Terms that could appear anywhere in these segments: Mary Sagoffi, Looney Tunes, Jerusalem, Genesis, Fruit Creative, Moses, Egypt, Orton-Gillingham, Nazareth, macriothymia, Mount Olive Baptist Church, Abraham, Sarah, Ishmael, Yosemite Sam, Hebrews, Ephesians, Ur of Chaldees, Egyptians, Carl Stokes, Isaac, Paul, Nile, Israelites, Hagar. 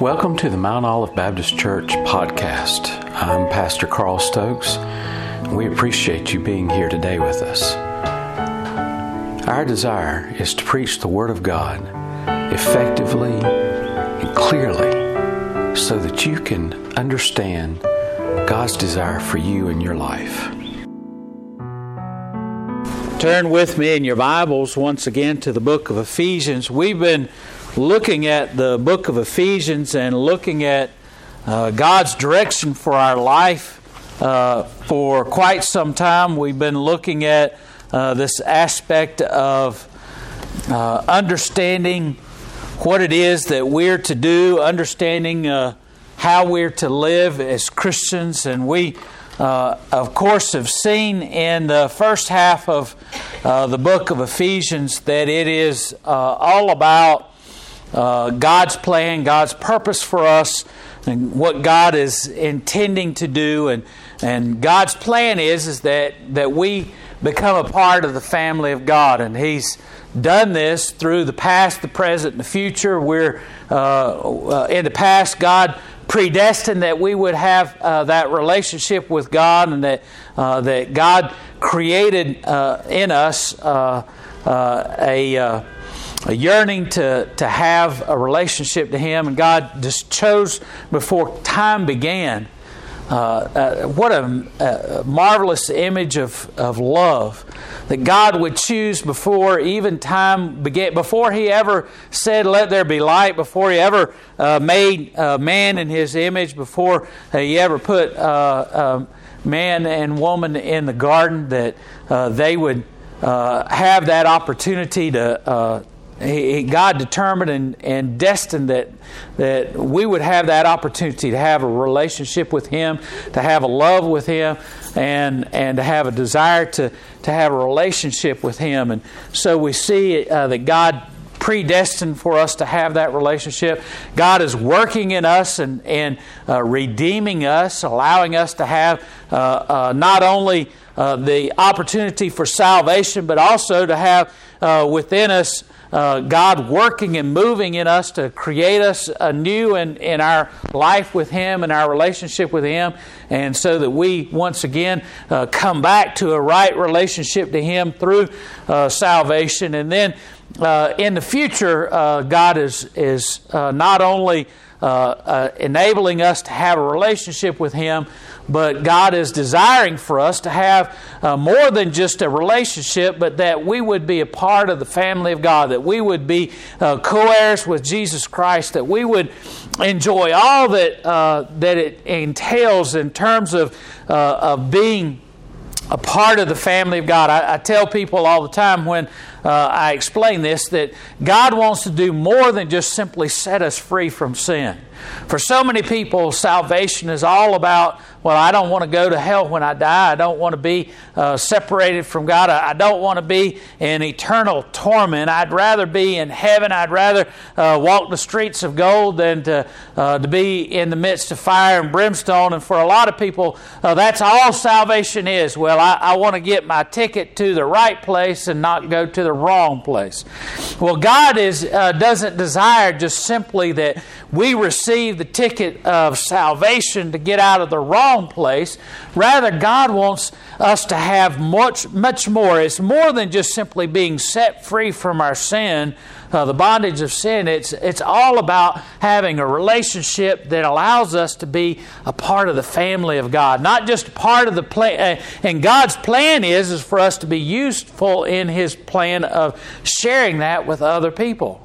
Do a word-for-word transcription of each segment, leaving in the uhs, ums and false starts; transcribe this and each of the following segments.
Welcome to the Mount Olive Baptist Church podcast. I'm Pastor Carl Stokes. We appreciate you being here today with us. Our desire is to preach the Word of God effectively and clearly so that you can understand God's desire for you in your life. Turn with me in your Bibles once again to the book of Ephesians. We've been looking at the book of Ephesians and looking at uh, God's direction for our life uh, for quite some time. We've been looking at uh, this aspect of uh, understanding what it is that we're to do, understanding uh, how we're to live as Christians. And we, uh, of course, have seen in the first half of uh, the book of Ephesians that it is uh, all about Uh, God's plan, God's purpose for us, and what God is intending to do. And, and God's plan is, is that, that we become a part of the family of God. And He's done this through the past, the present, and the future. We're uh, uh, in the past, God predestined that we would have uh, that relationship with God, and that, uh, that God created uh, in us uh, uh, a... Uh, A yearning to, to have a relationship to Him. And God just chose before time began. Uh, uh, what a, a marvelous image of, of love, that God would choose before even time began, before He ever said, "Let there be light," before He ever uh, made uh, man in His image, before He ever put uh, um, man and woman in the garden, that uh, they would uh, have that opportunity to uh, He, God determined and, and destined that that we would have that opportunity to have a relationship with Him, to have a love with Him, and and to have a desire to, to have a relationship with Him. And so we see uh, that God predestined for us to have that relationship. God is working in us and, and uh, redeeming us, allowing us to have uh, uh, not only uh, the opportunity for salvation, but also to have uh, within us Uh, God working and moving in us to create us anew in, in our life with Him and our relationship with Him, and so that we once again uh, come back to a right relationship to Him through uh, salvation. And then uh, in the future, uh, God is, is uh, not only uh, uh, enabling us to have a relationship with Him, but God is desiring for us to have uh, more than just a relationship, but that we would be a part of the family of God, that we would be uh, co-heirs with Jesus Christ, that we would enjoy all that uh, that it entails in terms of, uh, of being a part of the family of God. I, I tell people all the time when uh, I explain this, that God wants to do more than just simply set us free from sin. For so many people, salvation is all about, well, I don't want to go to hell when I die. I don't want to be uh, separated from God. I, I don't want to be in eternal torment. I'd rather be in heaven. I'd rather uh, walk the streets of gold than to, uh, to be in the midst of fire and brimstone. And for a lot of people, uh, that's all salvation is. Well, I, I want to get my ticket to the right place and not go to the wrong place. Well, God is uh, doesn't desire just simply that we receive the ticket of salvation to get out of the wrong place. Rather, God wants us to have much, much more. It's more than just simply being set free from our sin, uh, the bondage of sin. It's, it's all about having a relationship that allows us to be a part of the family of God, not just a part of the plan. Uh, and God's plan is, is for us to be useful in His plan of sharing that with other people.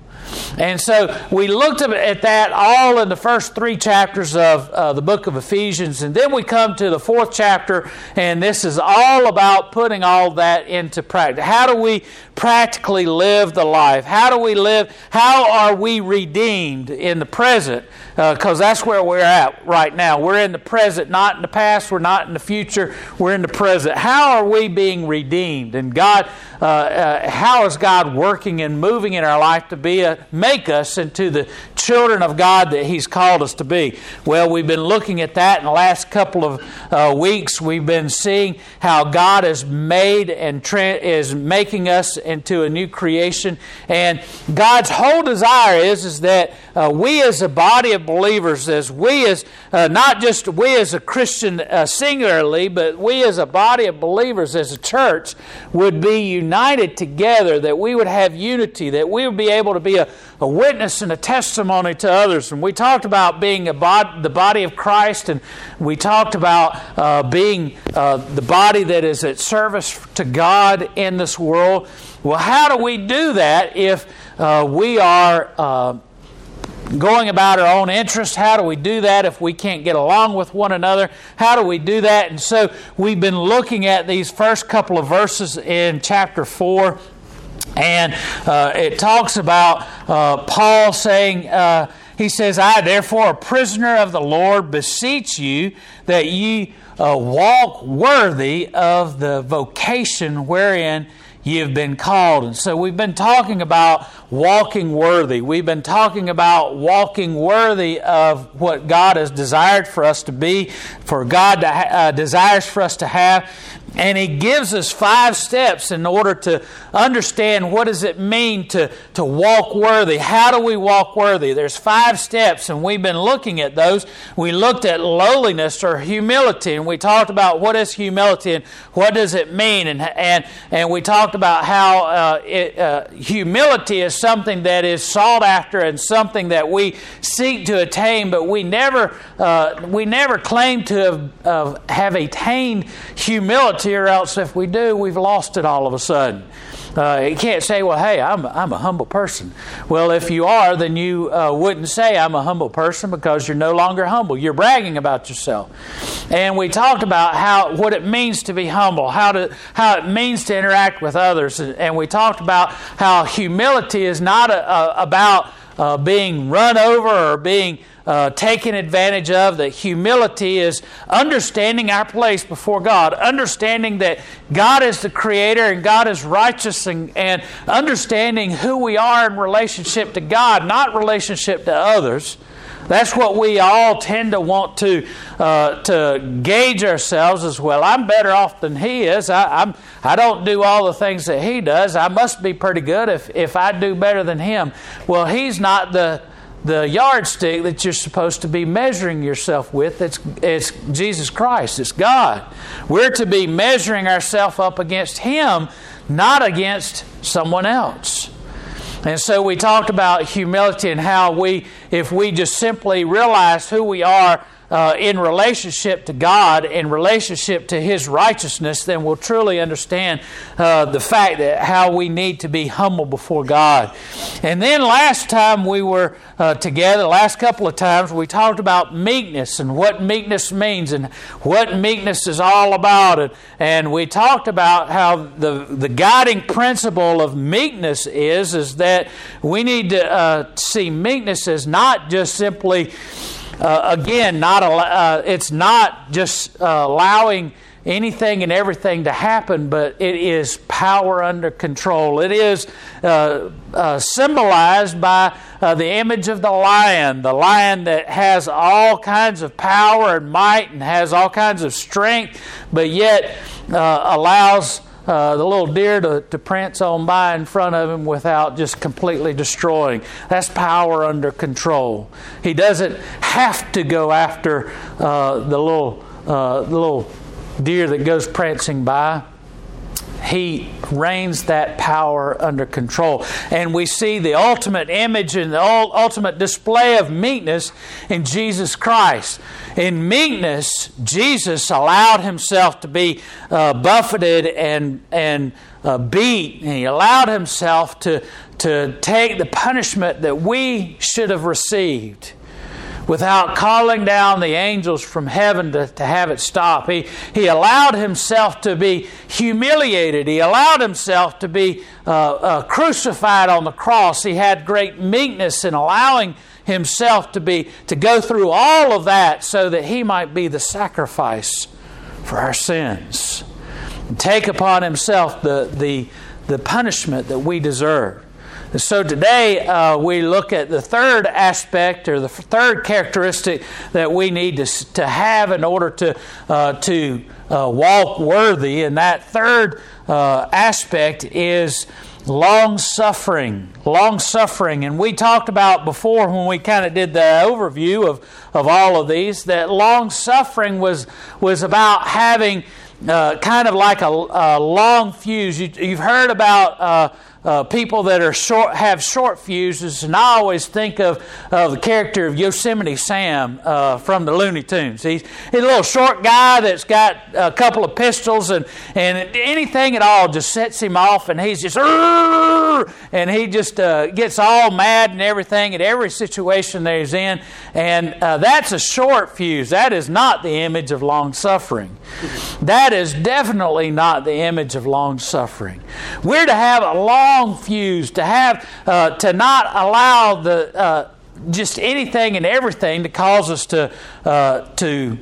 And so we looked at that all in the first three chapters of uh, the book of Ephesians. And then we come to the fourth chapter, and this is all about putting all that into practice. How do we practically live the life? How do we live? How are we redeemed in the present? Because uh, that's where we're at right now. We're in the present, not in the past. We're not in the future. We're in the present. How are we being redeemed? And God, uh, uh, how is God working and moving in our life to be a make us into the children of God that He's called us to be. Well, we've been looking at that in the last couple of uh, weeks. We've been seeing how God has made and tra- is making us into a new creation. And God's whole desire is, is that uh, we as a body of believers, as we as uh, not just we as a Christian uh, singularly, but we as a body of believers, as a church, would be united together, that we would have unity, that we would be able to be a, a witness and a testimony to others. And we talked about being a bod- the body of Christ, and we talked about uh, being uh, the body that is at service to God in this world. Well, how do we do that if uh, we are uh, going about our own interests? How do we do that if we can't get along with one another? How do we do that? And so we've been looking at these first couple of verses in chapter four. And uh, it talks about uh, Paul saying, uh, he says, I therefore, a prisoner of the Lord, beseech you that ye uh, walk worthy of the vocation wherein you've been called. And so we've been talking about walking worthy. We've been talking about walking worthy of what God has desired for us to be, for God to ha- uh, desires for us to have. And He gives us five steps in order to understand what does it mean to, to walk worthy. How do we walk worthy? There's five steps, and we've been looking at those. We looked at lowliness or humility, and we talked about what is humility and what does it mean. And and, and we talked about how uh, it, uh, humility is something that is sought after and something that we seek to attain, but we never uh, we never claim to have, uh, have attained humility. Or else if we do, we've lost it all of a sudden. Uh, you can't say, well, hey, I'm, I'm a humble person. Well, if you are, then you uh, wouldn't say I'm a humble person, because you're no longer humble. You're bragging about yourself. And we talked about how what it means to be humble, how to how it means to interact with others. And we talked about how humility is not a, a, about uh, being run over or being Uh, taken advantage of. That humility is understanding our place before God, understanding that God is the Creator and God is righteous, and, and understanding who we are in relationship to God, not relationship to others. That's what we all tend to want to uh, to gauge ourselves as, well, I'm better off than he is. I I'm, I don't do all the things that he does. I must be pretty good if, if I do better than him. Well, he's not the The yardstick that you're supposed to be measuring yourself with. It's, it's Jesus Christ. It's God. We're to be measuring ourselves up against Him, not against someone else. And so we talked about humility and how we, if we just simply realize who we are uh, in relationship to God, in relationship to His righteousness, then we'll truly understand uh, the fact that how we need to be humble before God. And then last time we were uh, together, last couple of times, we talked about meekness and what meekness means and what meekness is all about. And, and we talked about how the, the guiding principle of meekness is, is that That we need to uh, see meekness as not just simply, uh, again, not al- uh, it's not just uh, allowing anything and everything to happen, but it is power under control. It is uh, uh, symbolized by uh, the image of the lion, the lion that has all kinds of power and might and has all kinds of strength, but yet uh, allows Uh, the little deer to, to prance on by in front of him without just completely destroying. That's power under control. He doesn't have to go after uh, the little uh, the little deer that goes prancing by. He reigns that power under control. And we see the ultimate image and the ultimate display of meekness in Jesus Christ. In meekness, Jesus allowed Himself to be uh, buffeted and, and uh, beat. And He allowed Himself to, to take the punishment that we should have received, without calling down the angels from heaven to, to have it stop. He, he allowed Himself to be humiliated. He allowed Himself to be uh, uh, crucified on the cross. He had great meekness in allowing Himself to be to go through all of that so that He might be the sacrifice for our sins and take upon Himself the, the, the punishment that we deserve. So today uh, we look at the third aspect or the third characteristic that we need to, to have in order to uh, to uh, walk worthy. And that third uh, aspect is long-suffering. Long-suffering. And we talked about before when we kind of did the overview of, of all of these that long-suffering was, was about having Uh, kind of like a, a long fuse. You, you've heard about uh, uh, people that are short, have short fuses, and I always think of, of the character of Yosemite Sam uh, from the Looney Tunes. He's, he's a little short guy that's got a couple of pistols, and, and anything at all just sets him off, and he's just and he just uh, gets all mad and everything at every situation that he's in, and uh, that's a short fuse. That is not the image of long suffering. That is definitely not the image of long suffering. We're to have a long fuse, to have uh, to not allow the uh, just anything and everything to cause us to uh, to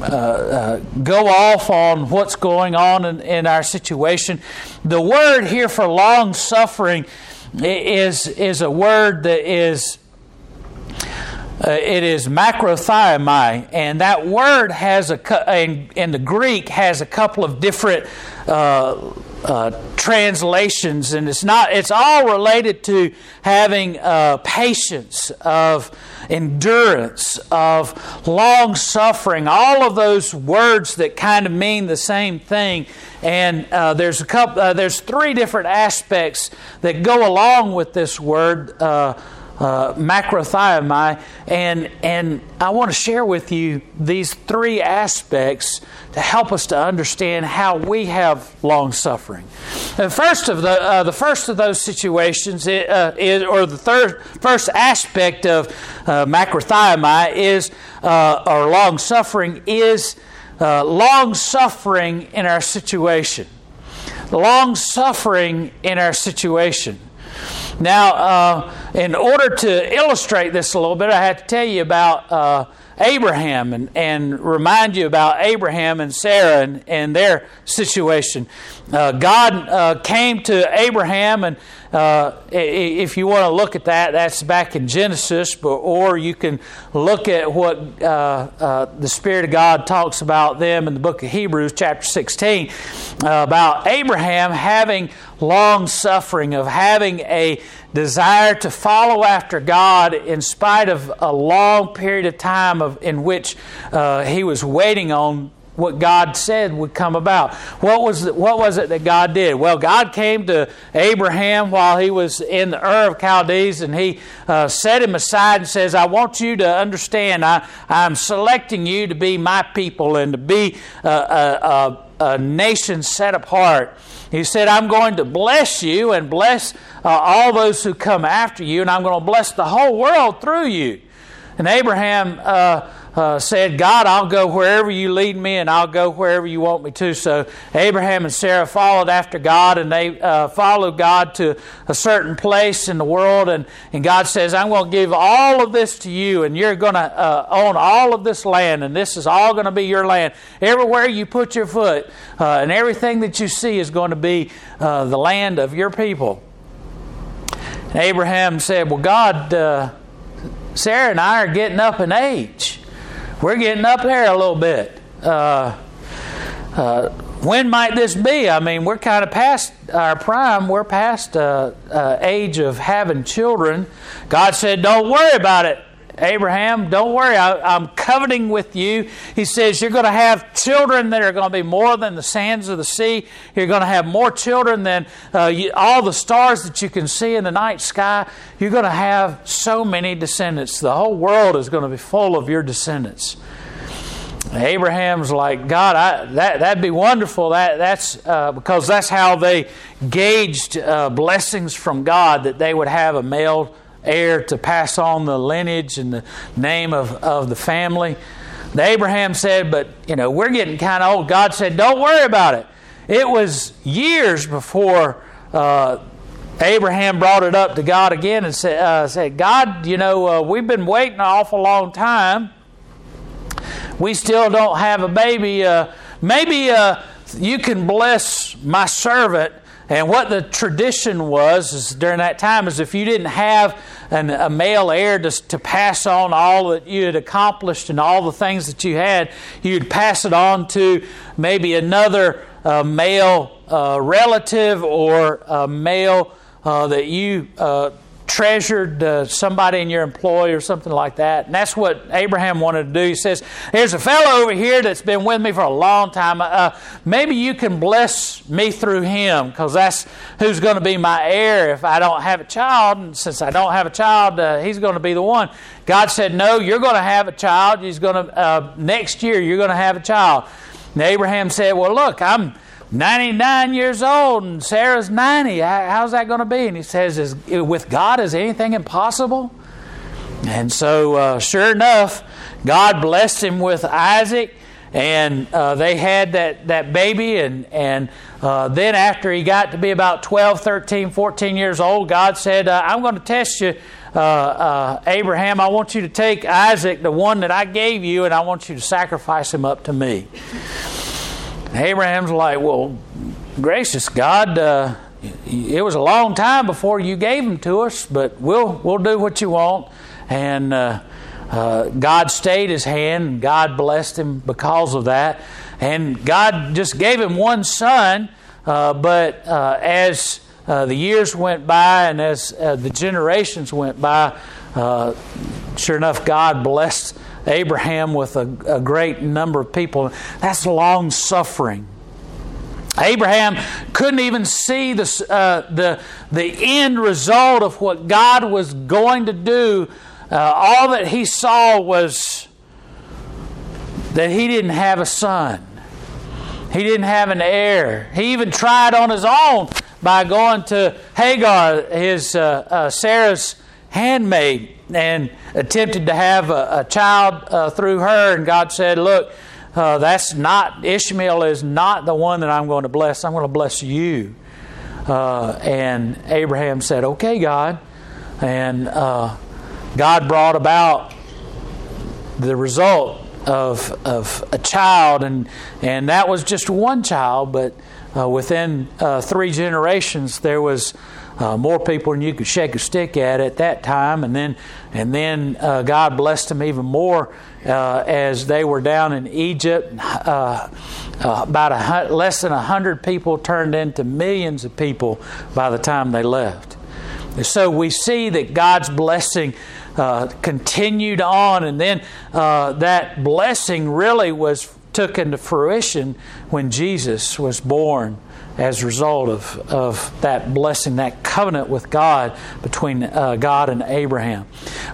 uh, uh, go off on what's going on in, in our situation. The word here for long suffering is is a word that is. Uh, it is macriothymia, and that word has a cu- in, in the Greek has a couple of different uh, uh, translations, and it's not it's all related to having uh, patience, of endurance, of long suffering. All of those words that kind of mean the same thing, and uh, there's a couple. Uh, there's three different aspects that go along with this word. Uh, Uh, macriothymia, and and I want to share with you these three aspects to help us to understand how we have long suffering. The first of the uh, the first of those situations, uh, is, or the third first aspect of uh, macriothymia is uh, or long suffering is uh, long suffering in our situation. Long suffering in our situation. Now, uh, in order to illustrate this a little bit, I have to tell you about uh, Abraham and, and remind you about Abraham and Sarah and, and their situation. Uh, God uh, came to Abraham, and uh, if you want to look at that, that's back in Genesis, but, or you can look at what uh, uh, the Spirit of God talks about them in the book of Hebrews, chapter sixteen, uh, about Abraham having long suffering, of having a desire to follow after God in spite of a long period of time of, in which uh, he was waiting on what God said would come about. What was the, what was it that God did? Well, God came to Abraham while he was in the Ur of Chaldees, and he uh, set him aside and says, I want you to understand, I, I'm selecting you to be my people and to be a, a, a, a nation set apart. He said, I'm going to bless you and bless uh, all those who come after you, and I'm going to bless the whole world through you. And Abraham uh, uh, said, God, I'll go wherever you lead me, and I'll go wherever you want me to. So Abraham and Sarah followed after God, and they uh, followed God to a certain place in the world. And, and God says, I'm going to give all of this to you, and you're going to uh, own all of this land, and this is all going to be your land. Everywhere you put your foot, uh, and everything that you see is going to be uh, the land of your people. And Abraham said, well, God... Uh, Sarah and I are getting up in age. We're getting up there a little bit. Uh, uh, when might this be? I mean, we're kind of past our prime. We're past uh, uh, age of having children. God said, don't worry about it, Abraham. Don't worry. I, I'm covenanting with you. He says, you're going to have children that are going to be more than the sands of the sea. You're going to have more children than uh, you, all the stars that you can see in the night sky. You're going to have so many descendants. The whole world is going to be full of your descendants. Abraham's like, God, I, that, that'd be wonderful. That that's uh, because that's how they gauged uh, blessings from God, that they would have a male heir to pass on the lineage and the name of, of the family. And Abraham said, but, you know, we're getting kind of old. God said, don't worry about it. It was years before uh, Abraham brought it up to God again and said, uh, said God, you know, uh, we've been waiting an awful long time. We still don't have a baby. Uh, maybe uh, you can bless my servant And what the tradition was is during that time is if you didn't have an, a male heir to, to pass on all that you had accomplished and all the things that you had, you'd pass it on to maybe another uh, male uh, relative or a male uh, that you uh, treasured, uh, somebody in your employ or something like that. And that's what Abraham wanted to do. He says, there's a fellow over here that's been with me for a long time. Uh, maybe you can bless me through him, because that's who's going to be my heir if I don't have a child. And since I don't have a child, uh, he's going to be the one. God said, no, you're going to have a child. He's going to, uh, next year, you're going to have a child. And Abraham said, well, look, I'm ninety-nine years old and Sarah's ninety. How's that going to be? And he says, is, with God, is anything impossible? And so, uh, sure enough, God blessed him with Isaac, and uh, they had that, that baby. And, and uh, then after he got to be about twelve, thirteen, fourteen years old, God said, uh, I'm going to test you, uh, uh, Abraham. I want you to take Isaac, the one that I gave you, and I want you to sacrifice him up to me. Abraham's like, well, gracious God, uh, it was a long time before you gave him to us, but we'll we'll do what you want. And uh, uh, God stayed his hand, and God blessed him because of that. And God just gave him one son, uh, but uh, as uh, the years went by and as uh, the generations went by, uh, sure enough, God blessed Abraham with a, a great number of people. That's long suffering. Abraham couldn't even see the, uh, the, the end result of what God was going to do. Uh, all that he saw was that he didn't have a son. He didn't have an heir. He even tried on his own by going to Hagar, his uh, uh, Sarah's handmaid, and attempted to have a, a child uh, through her. And God said, look, uh, that's not, Ishmael is not the one that I'm going to bless. I'm going to bless you. Uh, and Abraham said, okay, God. And uh, God brought about the result of of a child. And, and that was just one child, but uh, within uh, three generations there was Uh, more people than you could shake a stick at at that time. And then and then uh, God blessed them even more uh, as they were down in Egypt. Uh, uh, about a hun- less than one hundred people turned into millions of people by the time they left. And so we see that God's blessing uh, continued on, and then uh, that blessing really was took into fruition when Jesus was born, as a result of, of that blessing, that covenant with God between uh, God and Abraham.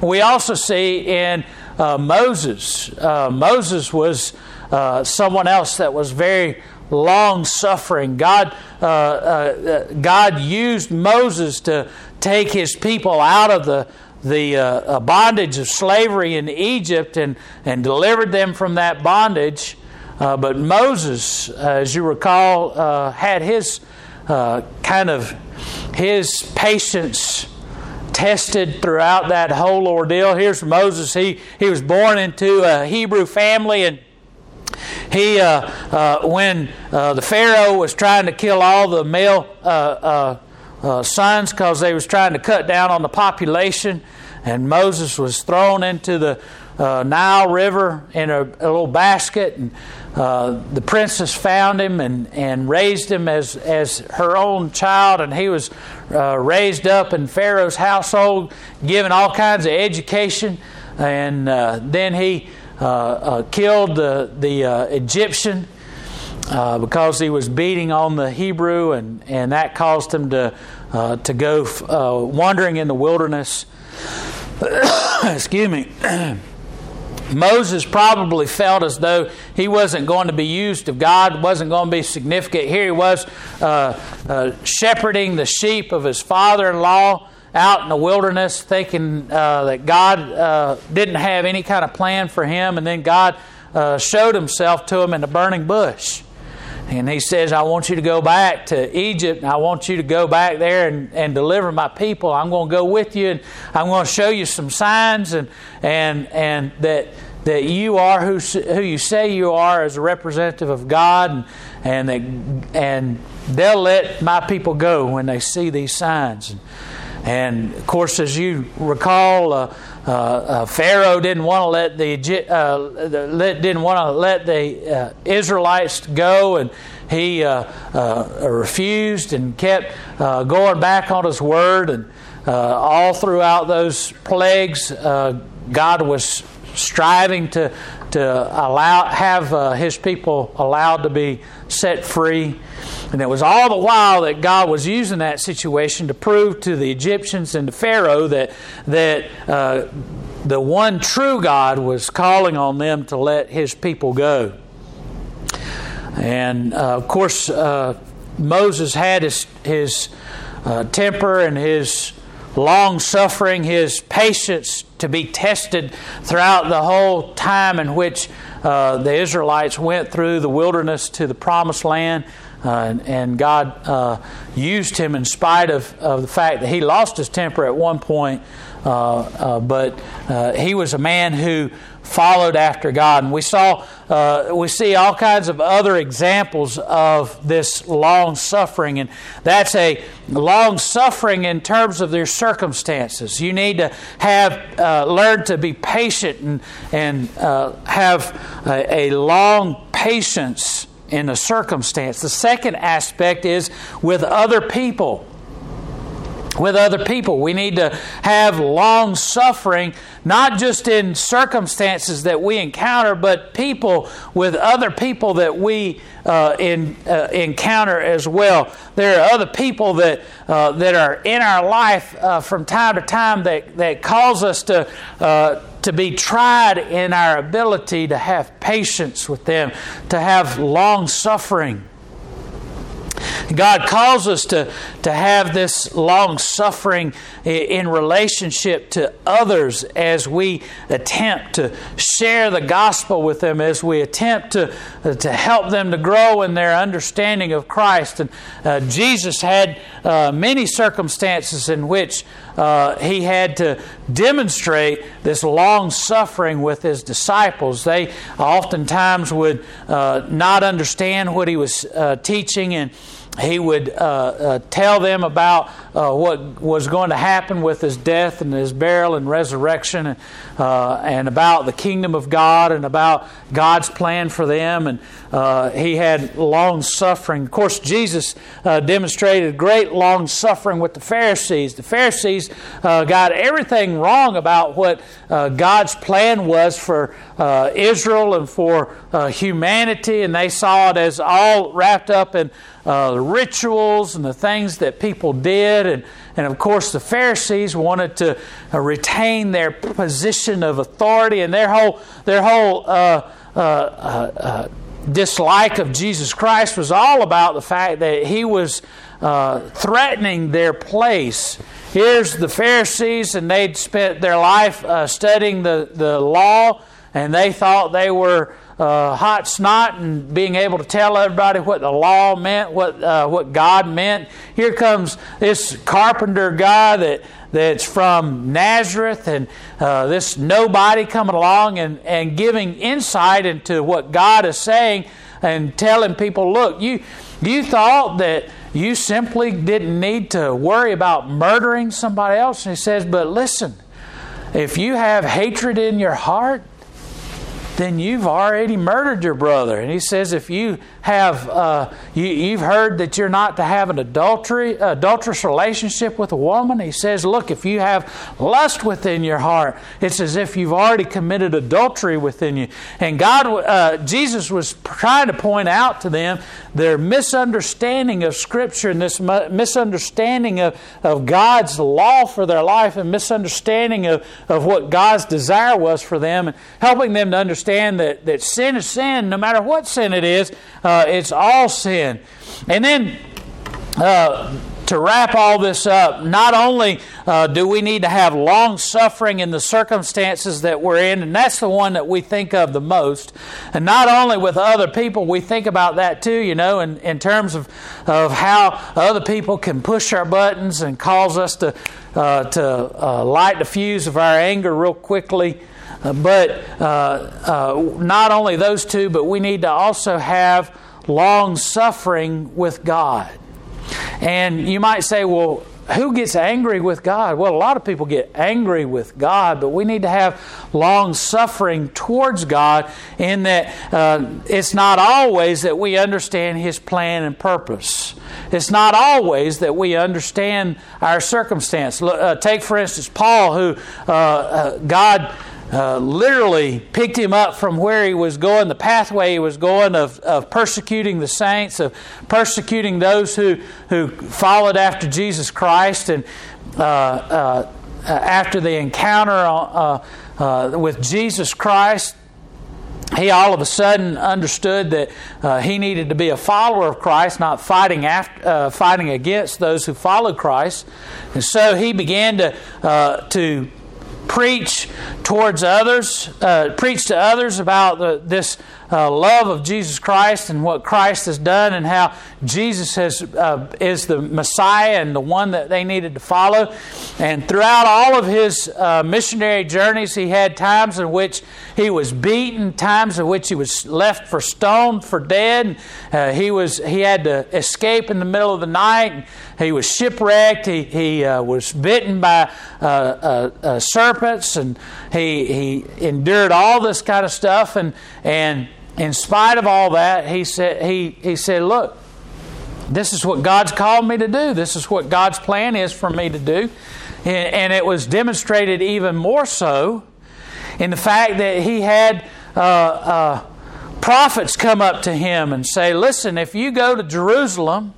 We also see in uh, Moses, uh, Moses was uh, someone else that was very long-suffering. God, uh, uh, God used Moses to take His people out of the the uh, bondage of slavery in Egypt and and delivered them from that bondage. Uh, but Moses, uh, as you recall, uh, had his uh, kind of his patience tested throughout that whole ordeal. Here's Moses. He he was born into a Hebrew family, and he uh, uh, when uh, the Pharaoh was trying to kill all the male uh, uh, uh, sons because they was trying to cut down on the population, and Moses was thrown into the Uh, Nile River in a, a little basket, and uh, the princess found him and, and raised him as, as her own child, and he was uh, raised up in Pharaoh's household, given all kinds of education, and uh, then he uh, uh, killed the, the uh, Egyptian uh, because he was beating on the Hebrew, and, and that caused him to, uh, to go f- uh, wandering in the wilderness. Excuse me. Moses probably felt as though he wasn't going to be used of God, wasn't going to be significant. Here he was uh, uh, shepherding the sheep of his father-in-law out in the wilderness, thinking uh, that God uh, didn't have any kind of plan for him. And then God uh, showed himself to him in the burning bush. And he says, I want you to go back to Egypt. I want you to go back there and, and deliver my people. I'm going to go with you, and I'm going to show you some signs and and and that that you are who who you say you are as a representative of God. And, and they and they'll let my people go when they see these signs. And, and of course, as you recall, uh, uh, uh, Pharaoh didn't want to let the uh, let, didn't want to let the uh, Israelites go, and he uh, uh, refused and kept uh, going back on his word. And uh, all throughout those plagues, uh, God was striving to to allow have uh, His people allowed to be set free. And it was all the while that God was using that situation to prove to the Egyptians and to Pharaoh that that uh, the one true God was calling on them to let His people go. And uh, of course, uh, Moses had his his uh, temper and his long suffering, his patience to be tested throughout the whole time in which uh, the Israelites went through the wilderness to the promised land. Uh, and, and God uh, used him in spite of, of the fact that he lost his temper at one point. Uh, uh, but uh, he was a man who followed after God. And we saw, uh, we see all kinds of other examples of this long suffering. And that's a long suffering in terms of their circumstances. You need to have uh, learn to be patient and, and uh, have a, a long patience in a circumstance. The second aspect is with other people. With other people, we need to have long suffering, not just in circumstances that we encounter, but people with other people that we uh, in, uh, encounter as well. There are other people that uh, that are in our life uh, from time to time that that cause us to uh, to be tried in our ability to have patience with them, to have long suffering. God calls us to, to have this long suffering in relationship to others as we attempt to share the gospel with them, as we attempt to, to help them to grow in their understanding of Christ. And uh, Jesus had uh, many circumstances in which uh, he had to demonstrate this long suffering with his disciples. They oftentimes would uh, not understand what he was uh, teaching, and He would uh, uh, tell them about uh, what was going to happen with his death and his burial and resurrection, and, uh, and about the kingdom of God and about God's plan for them. And uh, he had long suffering. Of course, Jesus uh, demonstrated great long suffering with the Pharisees. The Pharisees uh, got everything wrong about what uh, God's plan was for uh, Israel and for uh, humanity, and they saw it as all wrapped up in Uh, the rituals and the things that people did. And, and of course, the Pharisees wanted to uh, retain their position of authority, and their whole their whole uh, uh, uh, dislike of Jesus Christ was all about the fact that he was uh, threatening their place. Here's the Pharisees, and they'd spent their life uh, studying the, the law, and they thought they were Uh, hot snot and being able to tell everybody what the law meant, what uh, what God meant. Here comes this carpenter guy that that's from Nazareth, and uh, this nobody coming along and, and giving insight into what God is saying and telling people, look, you you thought that you simply didn't need to worry about murdering somebody else. And he says, but listen, if you have hatred in your heart, then you've already murdered your brother. And he says, if you have, uh, you, you've heard that you're not to have an adultery, adulterous relationship with a woman. He says, look, if you have lust within your heart, it's as if you've already committed adultery within you. And God, uh, Jesus was trying to point out to them their misunderstanding of Scripture and this misunderstanding of, of God's law for their life, and misunderstanding of, of what God's desire was for them, and helping them to understand That, that sin is sin, no matter what sin it is, uh, it's all sin. And then uh, to wrap all this up, not only uh, do we need to have long suffering in the circumstances that we're in, and that's the one that we think of the most, and not only with other people, we think about that too, you know, in, in terms of, of how other people can push our buttons and cause us to, uh, to uh, light the fuse of our anger real quickly. But uh, uh, not only those two, but we need to also have long-suffering with God. And you might say, well, who gets angry with God? Well, a lot of people get angry with God, but we need to have long-suffering towards God in that uh, it's not always that we understand His plan and purpose. It's not always that we understand our circumstance. Uh, take, for instance, Paul, who uh, uh, God... Uh, literally picked him up from where he was going, the pathway he was going of, of persecuting the saints, of persecuting those who, who followed after Jesus Christ. And uh, uh, after the encounter uh, uh, with Jesus Christ, he all of a sudden understood that uh, he needed to be a follower of Christ, not fighting after, uh, fighting against those who followed Christ. And so he began to uh, to preach towards others, uh, preach to others about the, this uh, love of Jesus Christ and what Christ has done and how Jesus has uh, is the Messiah and the one that they needed to follow. And throughout all of his uh, missionary journeys, he had times in which he was beaten, times in which he was left for stoned, for dead. Uh, he was he had to escape in the middle of the night. He was shipwrecked. He he uh, was bitten by uh, a, a serpent. And he he endured all this kind of stuff, and and in spite of all that, he said he he said, look, this is what God's called me to do. This is what God's plan is for me to do. And, and it was demonstrated even more so in the fact that he had uh, uh, prophets come up to him and say, listen, if you go to Jerusalem,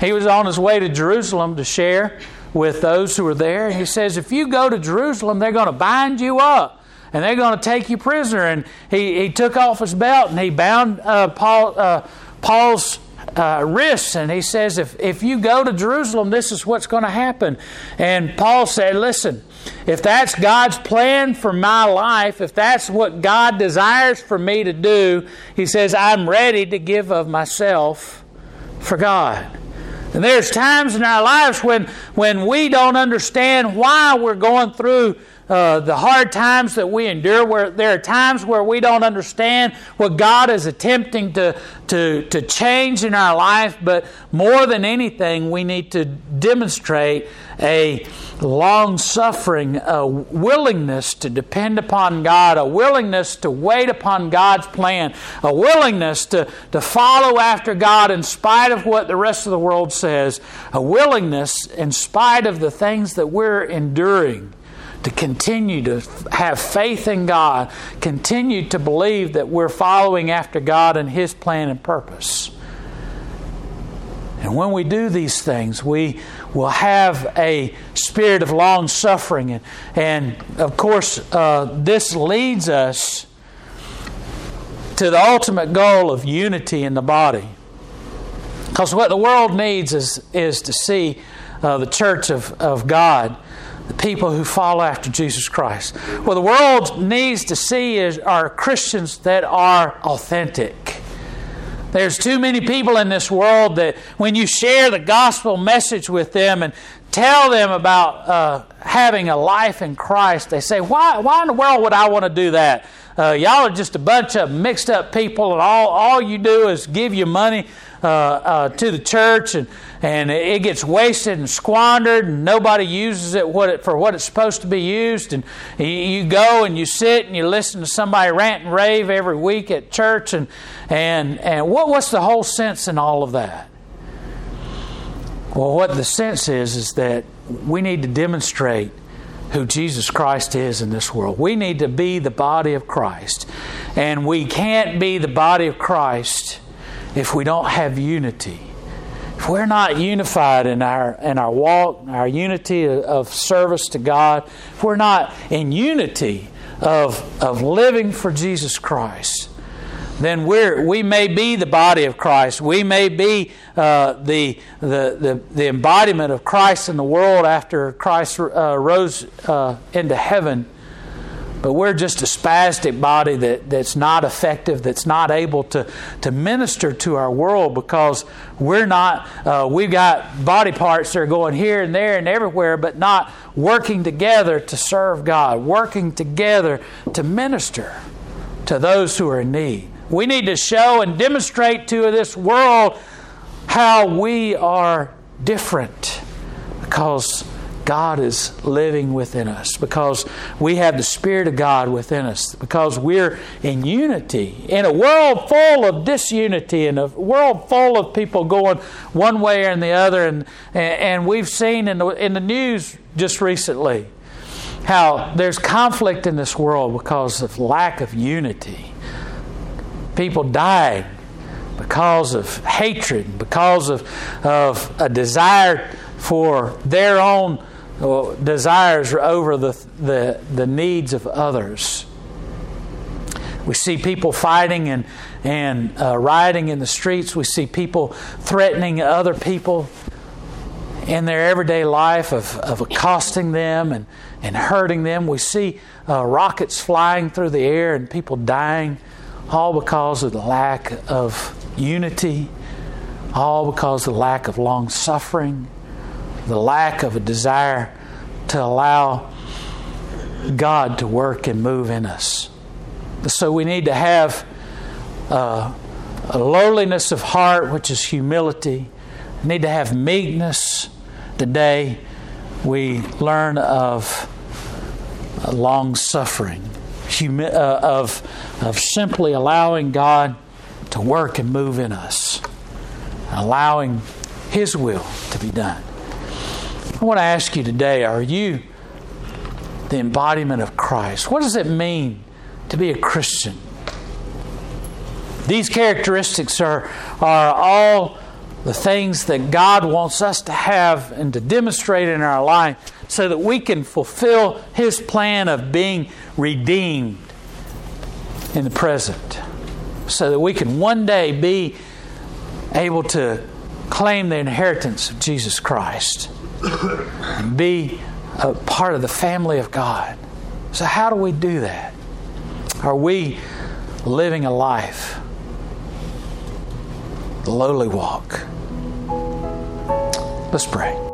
he was on his way to Jerusalem to share with those who are there. And he says, if you go to Jerusalem, they're going to bind you up and they're going to take you prisoner. And he, he took off his belt and he bound uh, Paul, uh, Paul's uh, wrists. And he says, if, if you go to Jerusalem, this is what's going to happen. And Paul said, listen, if that's God's plan for my life, if that's what God desires for me to do, he says, I'm ready to give of myself for God. And there's times in our lives when, when we don't understand why we're going through uh, the hard times that we endure. Where there are times where we don't understand what God is attempting to, to, to change in our life. But more than anything, we need to demonstrate a long-suffering, a willingness to depend upon God, a willingness to wait upon God's plan, a willingness to, to follow after God in spite of what the rest of the world says, a willingness in spite of the things that we're enduring to continue to have faith in God, continue to believe that we're following after God and His plan and purpose. And when we do these things, we will have a spirit of long-suffering. And, and of course, uh, this leads us to the ultimate goal of unity in the body. Because what the world needs is, is to see uh, the church of, of God, the people who follow after Jesus Christ. What the world needs to see is are Christians that are authentic. There's too many people in this world that when you share the gospel message with them and tell them about uh, having a life in Christ, they say, why, why in the world would I want to do that? Uh, y'all are just a bunch of mixed up people, and all, all you do is give your money uh, uh, to the church, and, and it gets wasted and squandered, and nobody uses it, what it for what it's supposed to be used. And you, you go and you sit and you listen to somebody rant and rave every week at church, and and and what what's the whole sense in all of that? Well, what the sense is is that we need to demonstrate who Jesus Christ is in this world. We need to be the body of Christ. And we can't be the body of Christ if we don't have unity. If we're not unified in our in our walk, our unity of service to God, if we're not in unity of, of living for Jesus Christ, then we're, we may be the body of Christ. We may be uh, the, the the the embodiment of Christ in the world after Christ uh, rose uh, into heaven. But we're just a spastic body that, that's not effective, that's not able to, to minister to our world because we're not, uh, we've got body parts that are going here and there and everywhere, but not working together to serve God, working together to minister to those who are in need. We need to show and demonstrate to this world how we are different because God is living within us, because we have the Spirit of God within us, because we're in unity. In a world full of disunity, in a world full of people going one way or the other, and and we've seen in the, in the news just recently how there's conflict in this world because of lack of unity. People died because of hatred, because of, of a desire for their own well, desires over the, the the needs of others. We see people fighting and, and uh, rioting in the streets. We see people threatening other people in their everyday life of, of accosting them and, and hurting them. We see uh, rockets flying through the air and people dying, all because of the lack of unity, all because of the lack of long-suffering, the lack of a desire to allow God to work and move in us. So we need to have uh, a lowliness of heart, which is humility. We need to have meekness. Today we learn of uh, long-suffering, humi- uh, of, of simply allowing God to work and move in us, allowing His will to be done. I want to ask you today, are you the embodiment of Christ? What does it mean to be a Christian? These characteristics are, are all the things that God wants us to have and to demonstrate in our life so that we can fulfill His plan of being redeemed in the present, so that we can one day be able to claim the inheritance of Jesus Christ and be a part of the family of God. So how do we do that? Are we living a life, the lowly walk? Let's pray.